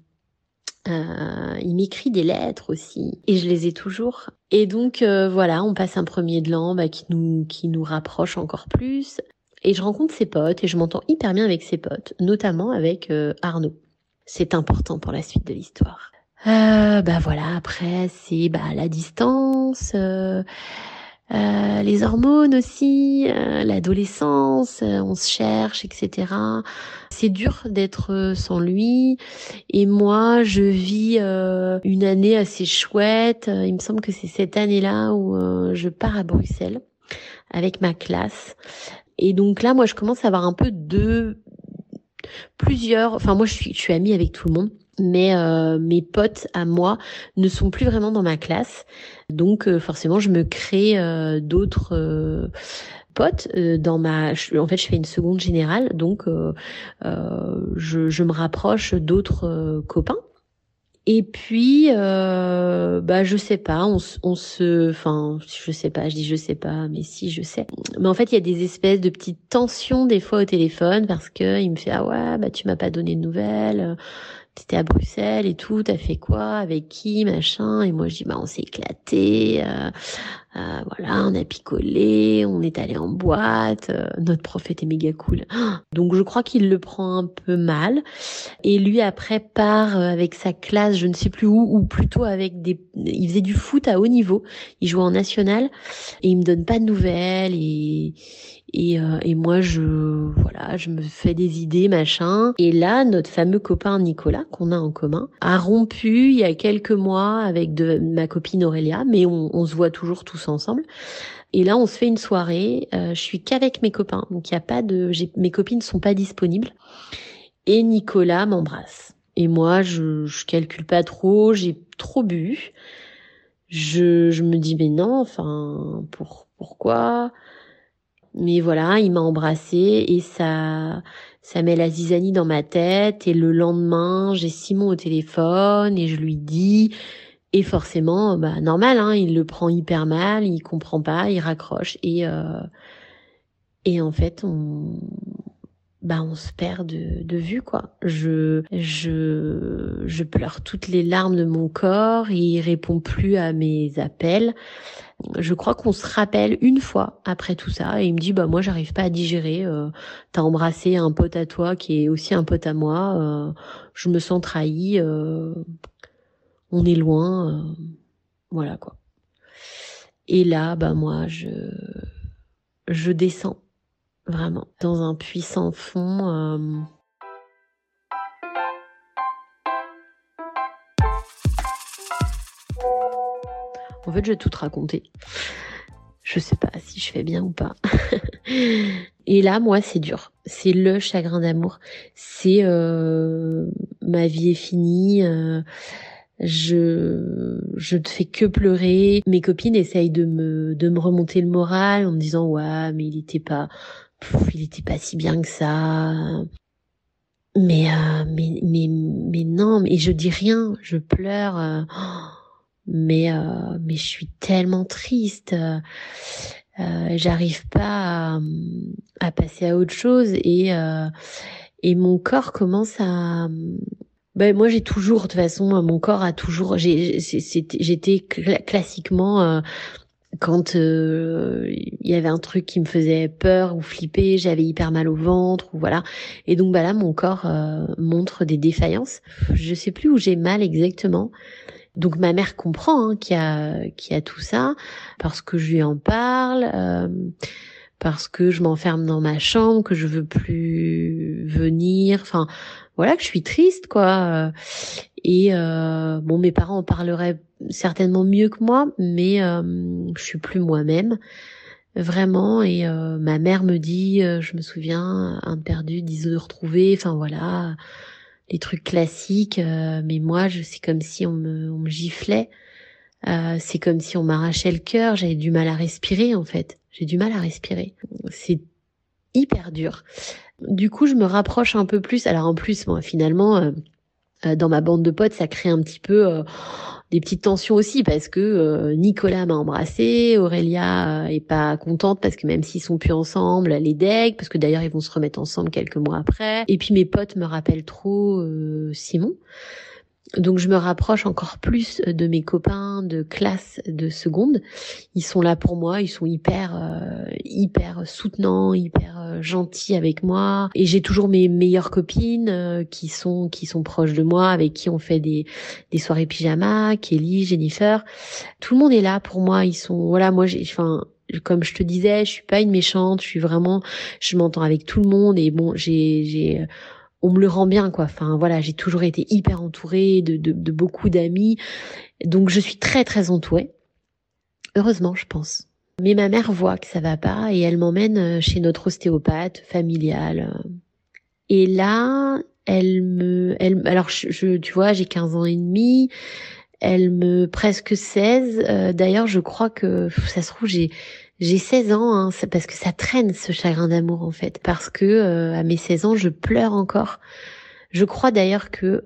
Il m'écrit des lettres aussi et je les ai toujours. Et donc voilà, on passe un 1er de l'an bah, qui nous rapproche encore plus. Et je rencontre ses potes et je m'entends hyper bien avec ses potes, notamment avec Arnaud. C'est important pour la suite de l'histoire. Bah voilà, après c'est bah la distance, les hormones aussi, l'adolescence, on se cherche, etc. C'est dur d'être sans lui. Et moi, je vis une année assez chouette. Il me semble que c'est cette année-là où je pars à Bruxelles avec ma classe. Et donc là, moi, je commence à avoir un peu plusieurs. Enfin, moi, je suis amie avec tout le monde. Mais mes potes à moi ne sont plus vraiment dans ma classe, donc forcément je me crée d'autres potes dans ma. En fait, je fais une seconde générale, donc je me rapproche d'autres copains. Et puis bah je sais pas, mais en fait il y a des espèces de petites tensions des fois au téléphone parce que il me fait ah ouais bah tu m'as pas donné de nouvelles. T'étais à Bruxelles et tout, t'as fait quoi, avec qui, machin. Et moi, je dis, bah, on s'est éclaté, voilà, on a picolé, on est allé en boîte, notre prof était méga cool. Donc, je crois qu'il le prend un peu mal. Et lui, après, part avec sa classe, je ne sais plus où, ou plutôt avec il faisait du foot à haut niveau. Il jouait en national et il me donne pas de nouvelles et moi, je me fais des idées, machin. Et là, notre fameux copain Nicolas, qu'on a en commun, a rompu il y a quelques mois avec ma copine Aurélia, mais on se voit toujours tous ensemble. Et là, on se fait une soirée. Je suis qu'avec mes copains, donc il y a pas de. Mes copines sont pas disponibles. Et Nicolas m'embrasse. Et moi, je calcule pas trop. J'ai trop bu. Je me dis mais non, enfin pourquoi? Mais voilà, il m'a embrassée et ça met la zizanie dans ma tête. Et le lendemain, j'ai Simon au téléphone et je lui dis. Et forcément, bah normal, hein, il le prend hyper mal, il comprend pas, il raccroche. Et en fait, on se perd de vue, quoi. Je pleure toutes les larmes de mon corps et il répond plus à mes appels. Je crois qu'on se rappelle une fois après tout ça et il me dit bah moi j'arrive pas à digérer, t'as embrassé un pote à toi qui est aussi un pote à moi, je me sens trahie, on est loin, voilà quoi. Et là bah moi je descends vraiment dans un puits sans fond. En fait, je vais tout te raconter. Je sais pas si je fais bien ou pas. Et là, moi, c'est dur. C'est le chagrin d'amour. C'est ma vie est finie. je ne fais que pleurer. Mes copines essayent de me remonter le moral en me disant ouais, mais il était pas si bien que ça. Mais non, mais je dis rien, je pleure. Mais je suis tellement triste. J'arrive pas à passer à autre chose et mon corps commence à. Ben moi j'ai toujours de toute façon mon corps a toujours. J'étais classiquement quand il y avait un truc qui me faisait peur ou flipper, j'avais hyper mal au ventre ou voilà. Et donc bah là mon corps montre des défaillances. Je sais plus où j'ai mal exactement. Donc ma mère comprend hein, qu'il y a tout ça, parce que je lui en parle, parce que je m'enferme dans ma chambre, que je veux plus venir, enfin voilà, que je suis triste quoi. Et bon, mes parents en parleraient certainement mieux que moi, mais je suis plus moi-même vraiment. Et ma mère me dit, je me souviens, un de perdu, 10 de retrouvé, enfin voilà. Les trucs classiques, mais moi, c'est comme si on me giflait. C'est comme si on m'arrachait le cœur. J'avais du mal à respirer, en fait. J'ai du mal à respirer. C'est hyper dur. Du coup, je me rapproche un peu plus. Alors en plus, moi, finalement, dans ma bande de potes, ça crée un petit peu des petites tensions aussi, parce que Nicolas m'a embrassée, Aurélia est pas contente parce que même s'ils sont plus ensemble, elle est deg, parce que d'ailleurs ils vont se remettre ensemble quelques mois après. Et puis mes potes me rappellent trop Simon. Donc je me rapproche encore plus de mes copains de classe de seconde. Ils sont là pour moi, ils sont hyper soutenants, hyper gentils avec moi. Et j'ai toujours mes meilleures copines qui sont proches de moi, avec qui on fait des soirées pyjama, Kelly, Jennifer. Tout le monde est là pour moi. Ils sont voilà, moi j'ai enfin comme je te disais, je suis pas une méchante, je m'entends avec tout le monde et bon, j'ai on me le rend bien, quoi. Enfin, voilà, j'ai toujours été hyper entourée de beaucoup d'amis. Donc, je suis très, très entourée. Heureusement, je pense. Mais ma mère voit que ça va pas et elle m'emmène chez notre ostéopathe familial. Et là, alors, tu vois, j'ai 15 ans et demi. Elle me, presque 16. D'ailleurs, je crois que, ça se trouve, j'ai 16 ans, hein, parce que ça traîne ce chagrin d'amour en fait, parce que à mes 16 ans, je pleure encore. Je crois d'ailleurs que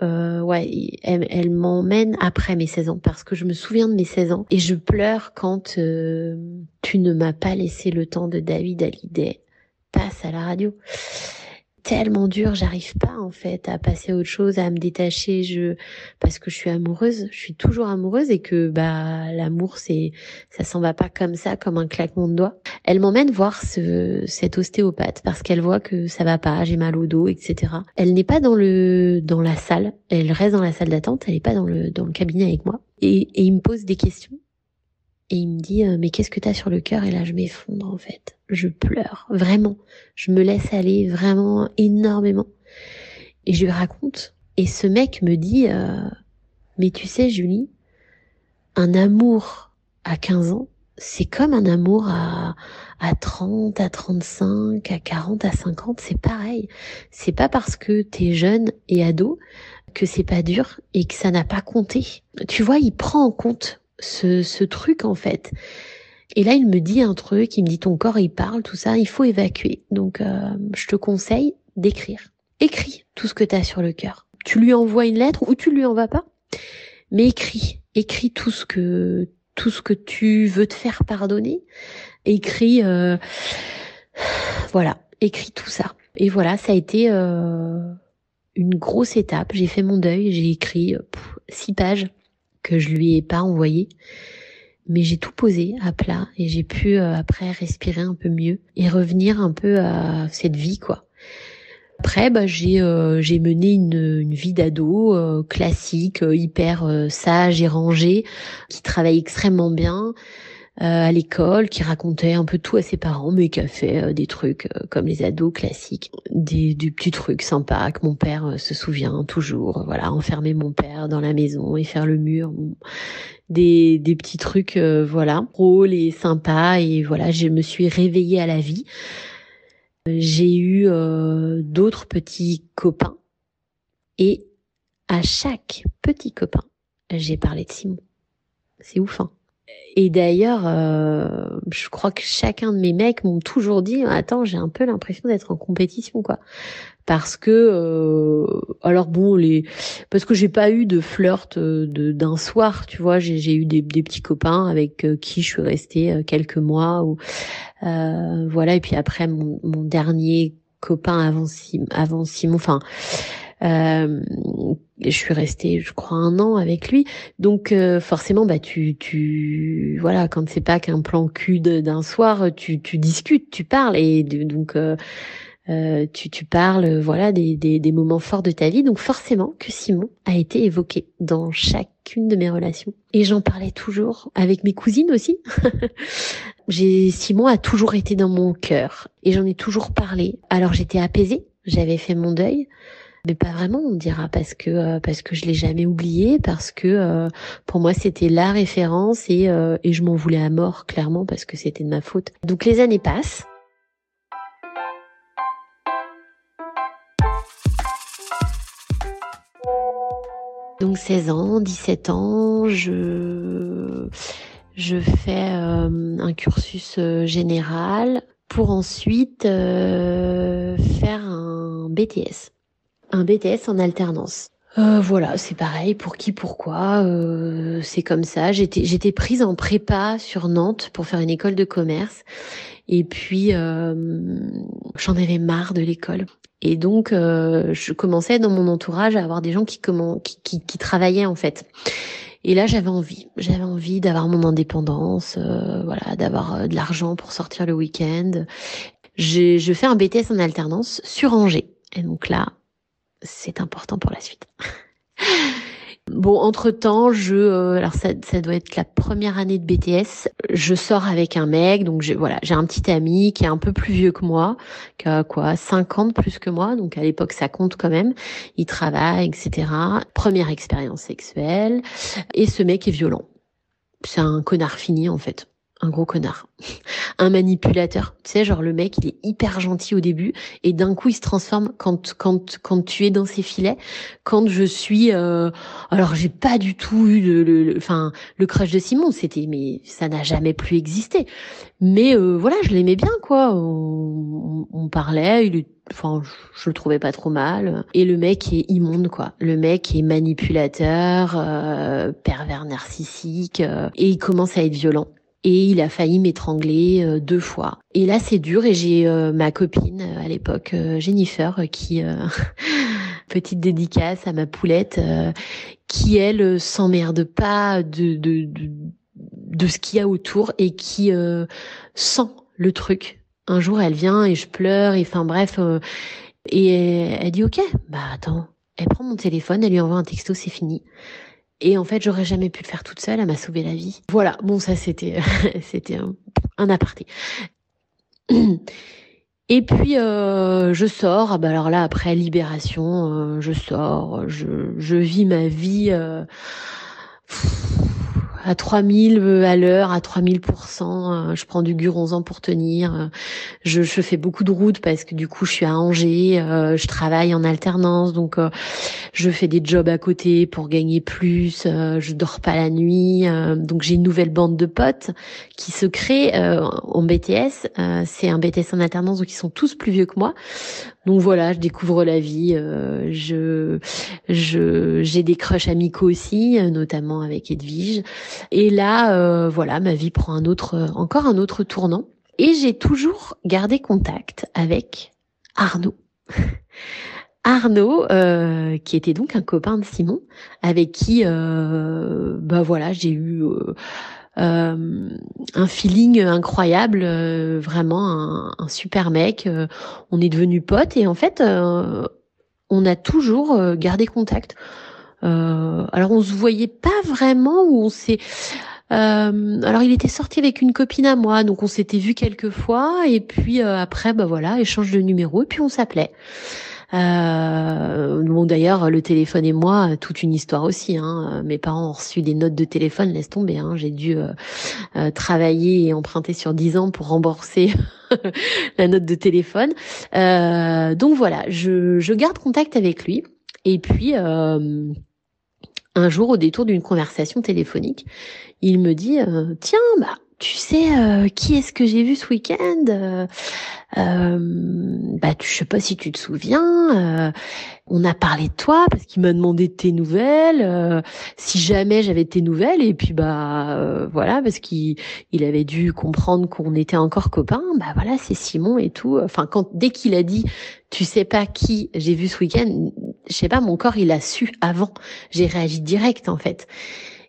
elle m'emmène après mes 16 ans, parce que je me souviens de mes 16 ans et je pleure quand tu ne m'as pas laissé le temps de David Hallyday passe à la radio. Tellement dur, j'arrive pas en fait à passer à autre chose, à me détacher, parce que je suis amoureuse, je suis toujours amoureuse et que bah l'amour ça s'en va pas comme ça, comme un claquement de doigts. Elle m'emmène voir cet ostéopathe parce qu'elle voit que ça va pas, j'ai mal au dos, etc. Elle n'est pas dans la salle, elle reste dans la salle d'attente, elle est pas dans le cabinet avec moi et il me pose des questions. Et il me dit, mais qu'est-ce que t'as sur le cœur? Et là, je m'effondre, en fait. Je pleure, vraiment. Je me laisse aller vraiment énormément. Et je lui raconte. Et ce mec me dit, mais tu sais, Julie, un amour à 15 ans, c'est comme un amour à 30, à 35, à 40, à 50. C'est pareil. C'est pas parce que t'es jeune et ado que c'est pas dur et que ça n'a pas compté. Tu vois, il prend en compte ce truc en fait. Et là il me dit un truc, il me dit ton corps il parle, tout ça, il faut évacuer. Donc je te conseille d'écrire. Écris tout ce que t'as sur le cœur. Tu lui envoies une lettre ou tu lui envoies pas, mais écris tout ce que tu veux te faire pardonner. Écris voilà, écris tout ça. Et voilà, ça a été une grosse étape. J'ai fait mon deuil, j'ai écrit 6 pages. Que je lui ai pas envoyé, mais j'ai tout posé à plat et j'ai pu après respirer un peu mieux et revenir un peu à cette vie quoi. Après bah j'ai mené une vie d'ado classique, hyper sage et rangée, qui travaille extrêmement bien à l'école, qui racontait un peu tout à ses parents, mais qui a fait des trucs comme les ados classiques, des petits trucs sympas que mon père se souvient toujours, voilà, enfermer mon père dans la maison et faire le mur, des petits trucs, voilà, drôles et sympas, et voilà, je me suis réveillée à la vie. J'ai eu d'autres petits copains, et à chaque petit copain, j'ai parlé de Simon. C'est ouf, hein. Et d'ailleurs, je crois que chacun de mes mecs m'ont toujours dit « Attends, j'ai un peu l'impression d'être en compétition, quoi. » Parce que, alors bon, parce que j'ai pas eu de flirt d'un soir, tu vois. J'ai eu des petits copains avec qui je suis restée quelques mois, ou voilà. Et puis après, mon dernier copain avant Simon, enfin. Je suis restée, je crois, 1 an avec lui. Donc forcément, bah tu voilà, quand c'est pas qu'un plan cul d'un soir, tu discutes, tu parles, et donc tu parles, voilà, des moments forts de ta vie. Donc forcément que Simon a été évoqué dans chacune de mes relations, et j'en parlais toujours avec mes cousines aussi. Simon a toujours été dans mon cœur et j'en ai toujours parlé. Alors j'étais apaisée, j'avais fait mon deuil. Mais pas vraiment, on dira, parce que je l'ai jamais oublié, parce que pour moi c'était la référence, et je m'en voulais à mort, clairement, parce que c'était de ma faute. Donc les années passent. Donc 16 ans, 17 ans, je fais un cursus général pour ensuite faire un BTS. Un BTS en alternance. Voilà, c'est pareil, pour qui, pourquoi, c'est comme ça. J'étais prise en prépa sur Nantes pour faire une école de commerce. Et puis, j'en avais marre de l'école. Et donc, je commençais dans mon entourage à avoir des gens qui travaillaient, en fait. Et là, j'avais envie d'avoir mon indépendance, voilà, d'avoir de l'argent pour sortir le week-end. Je fais un BTS en alternance sur Angers. Et donc là, c'est important pour la suite. Bon, entre-temps, alors ça doit être la première année de BTS. Je sors avec un mec, donc j'ai un petit ami qui est un peu plus vieux que moi, qui a 50 plus que moi, donc à l'époque ça compte quand même. Il travaille, etc. Première expérience sexuelle, et ce mec est violent. C'est un connard fini, en fait. Un gros connard, un manipulateur. Tu sais, genre le mec, il est hyper gentil au début et d'un coup, il se transforme quand tu es dans ses filets. Quand je suis, alors j'ai pas du tout eu le crush de Simon, mais ça n'a jamais plus existé. Mais voilà, je l'aimais bien, quoi. On parlait, je le trouvais pas trop mal. Et le mec est immonde, quoi. Le mec est manipulateur, pervers narcissique, et il commence à être violent. Et il a failli m'étrangler 2 fois. Et là, c'est dur. Et j'ai ma copine à l'époque, Jennifer, qui petite dédicace à ma poulette, qui elle s'emmerde pas de ce qu'il y a autour et qui sent le truc. Un jour, elle vient et je pleure. Et enfin bref, et elle dit OK. Bah attends, elle prend mon téléphone, elle lui envoie un texto, c'est fini. Et en fait, j'aurais jamais pu le faire toute seule, elle m'a sauvé la vie. Voilà, bon, ça c'était un aparté. Et puis, je sors, bah alors là, après libération, je sors, je vis ma vie à 3000 à l'heure, à 3000%, je prends du Guronzan pour tenir, je fais beaucoup de routes parce que du coup je suis à Angers, je travaille en alternance, donc je fais des jobs à côté pour gagner plus, je dors pas la nuit, donc j'ai une nouvelle bande de potes qui se crée en BTS, c'est un BTS en alternance, donc ils sont tous plus vieux que moi. Donc voilà, je découvre la vie, j'ai des crushs amicaux aussi, notamment avec Edwige. Et là, voilà, ma vie prend encore un autre tournant. Et j'ai toujours gardé contact avec Arnaud. Arnaud, qui était donc un copain de Simon, avec qui, bah voilà, j'ai eu un feeling incroyable, vraiment un super mec. On est devenus potes et en fait, on a toujours gardé contact. Alors on se voyait pas vraiment, ou on s'est. Alors il était sorti avec une copine à moi, donc on s'était vu quelques fois et puis après, bah voilà, échange de numéros et puis on s'appelait. Bon d'ailleurs le téléphone et moi, toute une histoire aussi, hein. Mes parents ont reçu des notes de téléphone, laisse tomber, hein. J'ai dû travailler et emprunter sur 10 ans pour rembourser la note de téléphone, donc voilà, je garde contact avec lui. Et puis Un jour, au détour d'une conversation téléphonique, il me dit « Tiens, bah, tu sais qui est-ce que j'ai vu ce week-end ? Bah, je sais pas si tu te souviens, on a parlé de toi parce qu'il m'a demandé de tes nouvelles, si jamais j'avais tes nouvelles, et puis bah voilà, parce qu'il avait dû comprendre qu'on était encore copains, bah voilà, c'est Simon et tout. Enfin, dès qu'il a dit tu sais pas qui j'ai vu ce week-end, je sais pas, mon corps il a su avant, j'ai réagi direct en fait.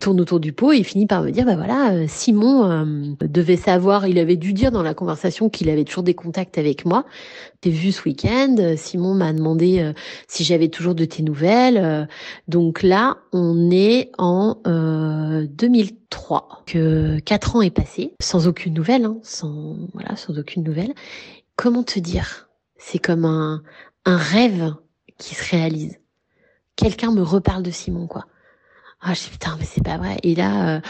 Tourne autour du pot et finit par me dire bah voilà, Simon devait savoir, il avait dû dire dans la conversation qu'il avait toujours des contacts avec moi. T'es vu ce week-end, Simon m'a demandé si j'avais toujours de tes nouvelles. Donc là, on est en 2003, que 4 ans est passé, sans aucune nouvelle, hein, sans aucune nouvelle. Comment te dire ? C'est comme un rêve qui se réalise. Quelqu'un me reparle de Simon, quoi. Ah, je dis, putain, mais c'est pas vrai. Et là,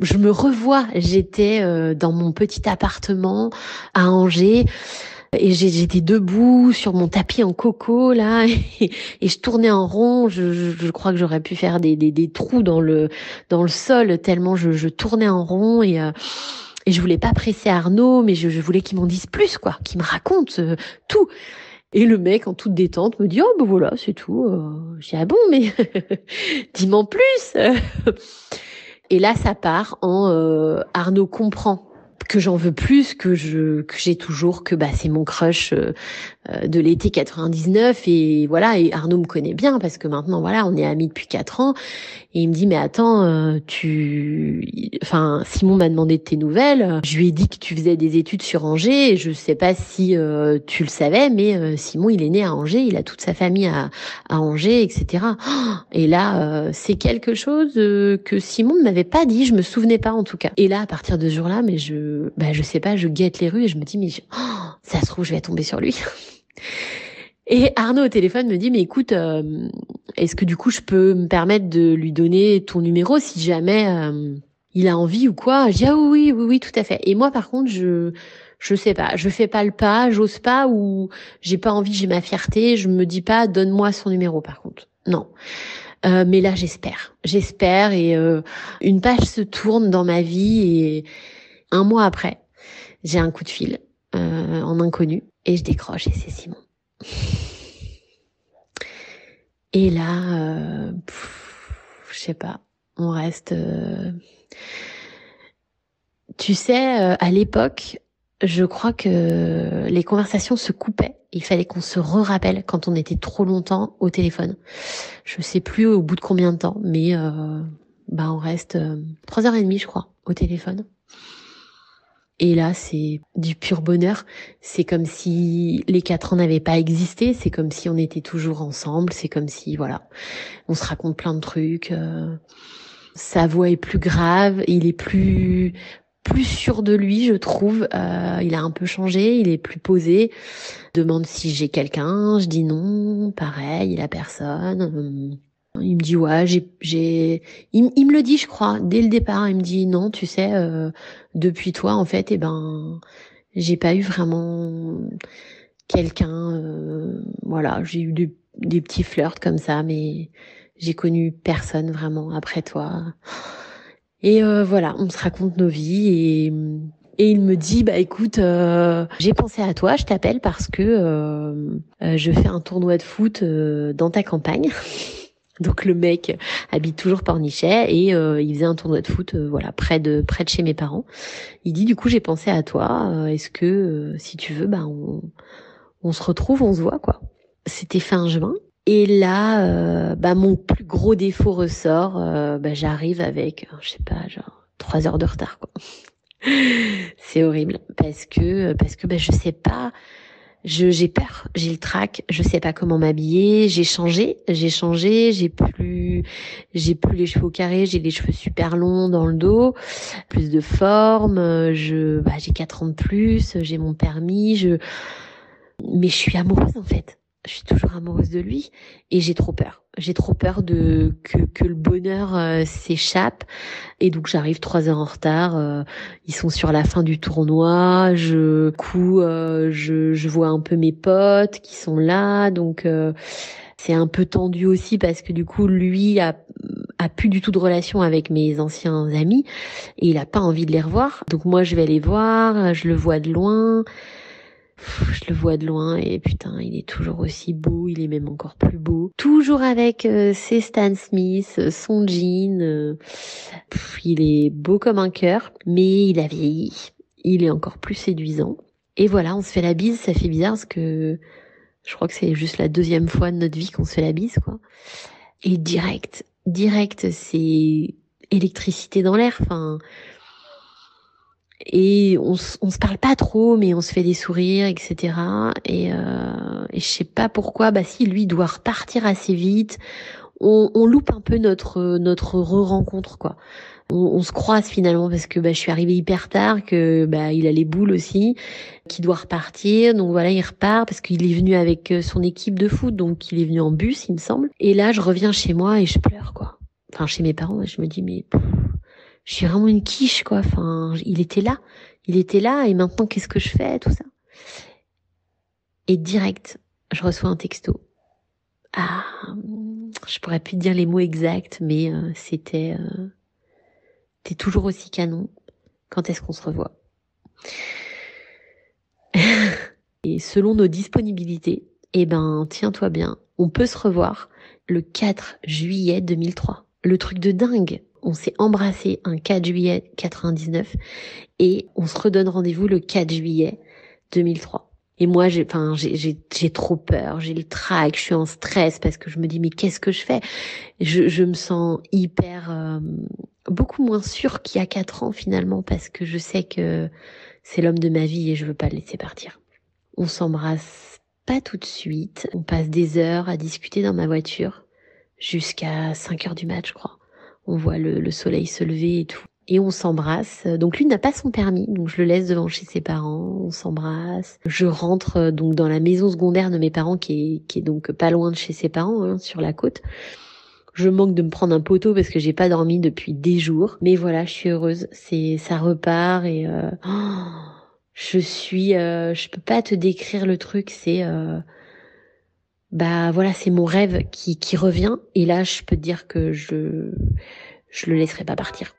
je me revois. J'étais dans mon petit appartement à Angers et j'étais debout sur mon tapis en coco, là, et je tournais en rond. Je crois que j'aurais pu faire des trous dans le sol tellement je tournais en rond et je voulais pas presser Arnaud, mais je voulais qu'il m'en dise plus, quoi, qu'il me raconte tout. Et le mec, en toute détente, me dit « Oh, ben voilà, c'est tout. » Je dis « Ah bon, mais dis-m'en plus !» Et là, ça part en Arnaud comprend que j'en veux plus, que j'ai toujours, que bah c'est mon crush de l'été 99. Et voilà, et Arnaud me connaît bien parce que maintenant, voilà, on est amis depuis 4 ans. Et il me dit « Mais attends, Enfin, Simon m'a demandé de tes nouvelles. Je lui ai dit que tu faisais des études sur Angers. Je sais pas si tu le savais, mais Simon, il est né à Angers. Il a toute sa famille à Angers, etc. Et là, c'est quelque chose que Simon ne m'avait pas dit. Je me souvenais pas, en tout cas. Et là, à partir de ce jour-là, mais je sais pas, je guette les rues et je me dis, mais ça se trouve, je vais tomber sur lui. Et Arnaud au téléphone me dit, mais écoute, est-ce que du coup, je peux me permettre de lui donner ton numéro si jamais... il a envie ou quoi? Je dis ah oui, tout à fait. Et moi par contre, je sais pas, je fais pas le pas, j'ose pas, ou j'ai pas envie, j'ai ma fierté, je me dis pas donne-moi son numéro par contre. Non. Mais là j'espère et une page se tourne dans ma vie et un mois après, j'ai un coup de fil en inconnu et je décroche et c'est Simon. Et là je sais pas, on reste Tu sais, à l'époque, je crois que les conversations se coupaient. Il fallait qu'on se rappelle quand on était trop longtemps au téléphone. Je sais plus au bout de combien de temps, mais on reste 3h30, je crois, au téléphone. Et là, c'est du pur bonheur. C'est comme si les 4 ans n'avaient pas existé. C'est comme si on était toujours ensemble. C'est comme si, voilà, on se raconte plein de trucs. Sa voix est plus grave, il est plus sûr de lui, je trouve. Il a un peu changé, il est plus posé. Demande si j'ai quelqu'un, je dis non, pareil, il a personne. Il me dit ouais, il me le dit, je crois, dès le départ, il me dit non, tu sais, depuis toi en fait, j'ai pas eu vraiment quelqu'un. Voilà, j'ai eu des petits flirts comme ça, mais j'ai connu personne vraiment après toi. Et voilà, on se raconte nos vies et il me dit, bah écoute, j'ai pensé à toi, je t'appelle parce que je fais un tournoi de foot dans ta campagne. Donc le mec habite toujours Pornichet et il faisait un tournoi de foot près de chez mes parents. Il dit, du coup, j'ai pensé à toi, est-ce que si tu veux, bah on se retrouve, on se voit quoi. C'était fin juin. Et là, mon plus gros défaut ressort. J'arrive avec, je sais pas, genre 3 heures de retard, quoi. C'est horrible parce que je sais pas. J'ai peur, j'ai le trac, je sais pas comment m'habiller, j'ai changé, j'ai plus les cheveux carrés, j'ai les cheveux super longs dans le dos, plus de forme. J'ai 4 ans de plus, j'ai mon permis, mais je suis amoureuse en fait. Je suis toujours amoureuse de lui et j'ai trop peur. J'ai trop peur que le bonheur s'échappe et donc j'arrive 3 heures en retard. Ils sont sur la fin du tournoi. Je vois un peu mes potes qui sont là, donc c'est un peu tendu aussi parce que du coup lui a a plus du tout de relation avec mes anciens amis et il a pas envie de les revoir. Donc moi je vais les voir, je le vois de loin. Je le vois de loin et putain, il est toujours aussi beau, il est même encore plus beau. Toujours avec ses Stan Smith, son jean. Il est beau comme un cœur, mais il a vieilli. Il est encore plus séduisant. Et voilà, on se fait la bise, ça fait bizarre parce que je crois que c'est juste la deuxième fois de notre vie qu'on se fait la bise, quoi. Et direct, c'est électricité dans l'air, enfin... Et on se parle pas trop, mais on se fait des sourires, etc. Et je sais pas pourquoi, si lui doit repartir assez vite, on loupe un peu notre re-rencontre, quoi. On se croise finalement parce que je suis arrivée hyper tard, que il a les boules aussi, qu'il doit repartir. Donc voilà, il repart parce qu'il est venu avec son équipe de foot, donc il est venu en bus, il me semble. Et là, je reviens chez moi et je pleure, quoi. Enfin, chez mes parents, je me dis mais. Je suis vraiment une quiche, quoi. Enfin, il était là, et maintenant, qu'est-ce que je fais, tout ça. Et direct, je reçois un texto. Ah, je pourrais plus te dire les mots exacts, mais c'était... T'es toujours aussi canon. Quand est-ce qu'on se revoit? Et selon nos disponibilités, tiens-toi bien, on peut se revoir le 4 juillet 2003. Le truc de dingue. On s'est embrassé un 4 juillet 99 et on se redonne rendez-vous le 4 juillet 2003. Et moi, j'ai trop peur, j'ai le trac, je suis en stress parce que je me dis mais qu'est-ce que je fais ? Je me sens hyper beaucoup moins sûre qu'il y a 4 ans finalement parce que je sais que c'est l'homme de ma vie et je veux pas le laisser partir. On s'embrasse pas tout de suite, on passe des heures à discuter dans ma voiture jusqu'à 5h du mat, je crois. On voit le soleil se lever et tout. Et on s'embrasse. Donc lui n'a pas son permis, donc je le laisse devant chez ses parents. On s'embrasse. Je rentre donc dans la maison secondaire de mes parents qui est donc pas loin de chez ses parents, sur la côte. Je manque de me prendre un poteau parce que j'ai pas dormi depuis des jours. Mais voilà, je suis heureuse. Ça repart et je peux pas te décrire le truc. C'est voilà, c'est mon rêve qui revient et là je peux te dire que je le laisserai pas partir.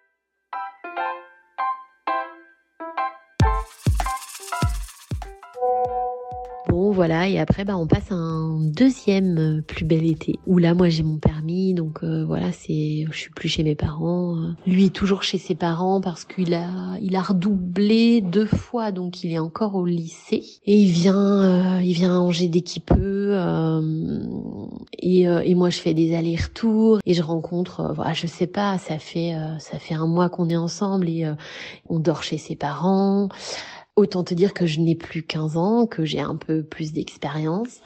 Bon voilà, et après on passe à un deuxième plus bel été où là moi j'ai mon permis, donc voilà, je suis plus chez mes parents, lui est toujours chez ses parents parce qu'il a redoublé 2 fois, donc il est encore au lycée et il vient à Angers dès qu'il peut et moi je fais des allers-retours et je rencontre je sais pas, ça fait 1 mois qu'on est ensemble et on dort chez ses parents. Autant te dire que je n'ai plus 15 ans, que j'ai un peu plus d'expérience.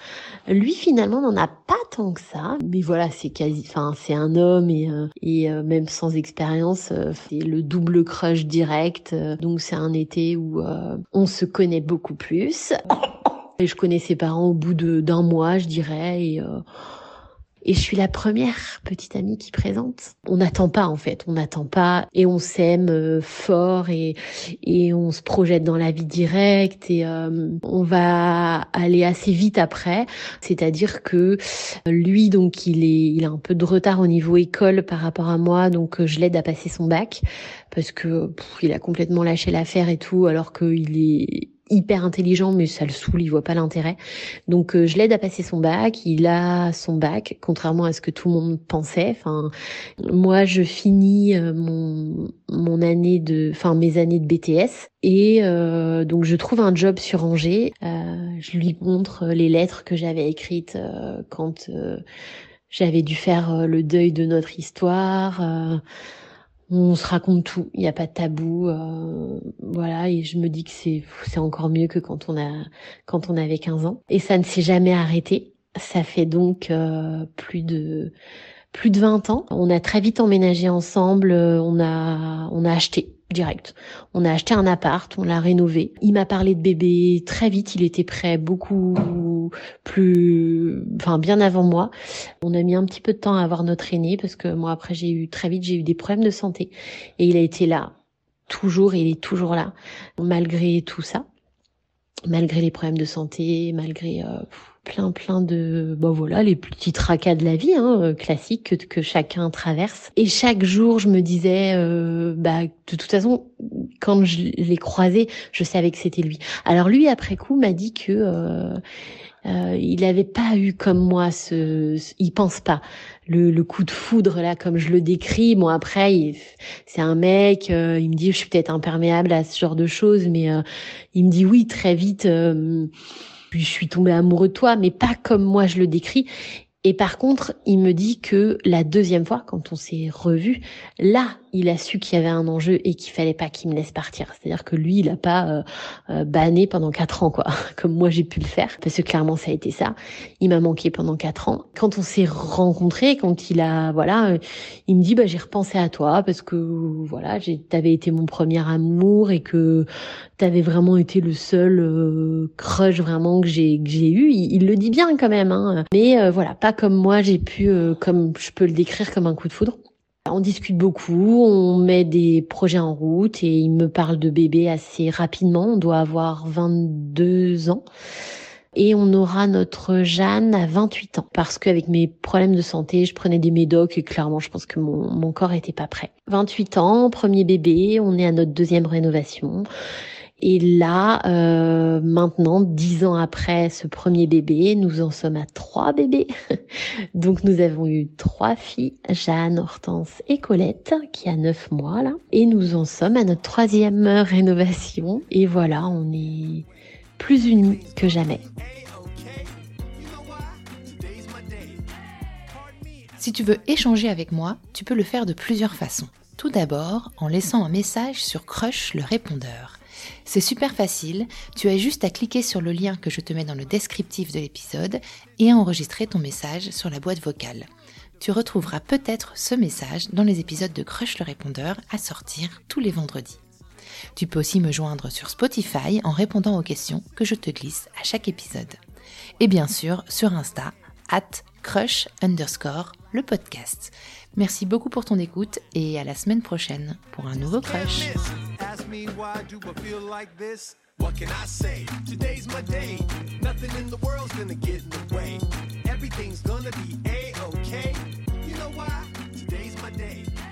Lui, finalement, n'en a pas tant que ça. Mais voilà, c'est un homme et même sans expérience, c'est le double crush direct. Donc c'est un été où on se connaît beaucoup plus. Et je connais ses parents au bout d'un mois, je dirais. Et je suis la première petite amie qui présente. On n'attend pas, en fait. On n'attend pas et on s'aime fort et on se projette dans la vie directe et on va aller assez vite après. C'est-à-dire que lui, donc, il a un peu de retard au niveau école par rapport à moi. Donc, je l'aide à passer son bac parce que il a complètement lâché l'affaire et tout, alors qu'il est... hyper intelligent, mais ça le saoule, il voit pas l'intérêt. Donc je l'aide à passer son bac, il a son bac, contrairement à ce que tout le monde pensait. Enfin, moi je finis mon année mes années de BTS et donc je trouve un job sur Angers. Je lui montre les lettres que j'avais écrites quand j'avais dû faire le deuil de notre histoire. On se raconte tout, il n'y a pas de tabou, voilà, et je me dis que c'est encore mieux que quand on avait 15 ans. Et ça ne s'est jamais arrêté, ça fait donc plus de 20 ans. On a très vite emménagé ensemble, on a acheté direct. On a acheté un appart, on l'a rénové. Il m'a parlé de bébé très vite, il était prêt beaucoup plus... bien avant moi. On a mis un petit peu de temps à avoir notre aîné parce que moi, après, j'ai eu des problèmes de santé. Et il a été là, toujours, et il est toujours là, malgré tout ça. Malgré les problèmes de santé, malgré plein de, bon voilà, les petits tracas de la vie, hein, classiques que chacun traverse. Et chaque jour, je me disais, de toute façon, quand je l'ai croisé, je savais que c'était lui. Alors lui, après coup, m'a dit que il n'avait pas eu comme moi il pense pas le coup de foudre là comme je le décris. Bon après, c'est un mec. Il me dit, je suis peut-être imperméable à ce genre de choses, mais il me dit oui très vite. Puis je suis tombée amoureuse de toi, mais pas comme moi je le décris. Et par contre, il me dit que la deuxième fois, quand on s'est revus, là, il a su qu'il y avait un enjeu et qu'il fallait pas qu'il me laisse partir. C'est-à-dire que lui, il a pas banné pendant 4 ans, quoi, comme moi j'ai pu le faire. Parce que clairement, ça a été ça. Il m'a manqué pendant 4 ans. Quand on s'est rencontrés, quand il a, voilà, il me dit, j'ai repensé à toi parce que, voilà, t'avais été mon premier amour et que t'avais vraiment été le seul crush vraiment que j'ai eu. Il le dit bien quand même, hein. Mais voilà, pas comme moi, j'ai pu, comme je peux le décrire, comme un coup de foudre. On discute beaucoup, on met des projets en route et il me parle de bébé assez rapidement. On doit avoir 22 ans et on aura notre Jeanne à 28 ans. Parce qu'avec mes problèmes de santé, je prenais des médocs et clairement, je pense que mon corps était pas prêt. 28 ans, premier bébé, on est à notre deuxième rénovation. Et là, maintenant, 10 ans après ce premier bébé, nous en sommes à 3 bébés. Donc, nous avons eu 3 filles, Jeanne, Hortense et Colette, qui a 9 mois, là. Et nous en sommes à notre 3e rénovation. Et voilà, on est plus unis que jamais. Si tu veux échanger avec moi, tu peux le faire de plusieurs façons. Tout d'abord, en laissant un message sur Crush Le Répondeur. C'est super facile, tu as juste à cliquer sur le lien que je te mets dans le descriptif de l'épisode et à enregistrer ton message sur la boîte vocale. Tu retrouveras peut-être ce message dans les épisodes de Crush le Répondeur à sortir tous les vendredis. Tu peux aussi me joindre sur Spotify en répondant aux questions que je te glisse à chaque épisode. Et bien sûr sur Insta, @crush_le podcast. Merci beaucoup pour ton écoute et à la semaine prochaine pour un nouveau Crush. Me, why do I feel like this? What can I say? Today's my day. Nothing in the world's gonna get in the way. Everything's gonna be A-okay. You know why? Today's my day.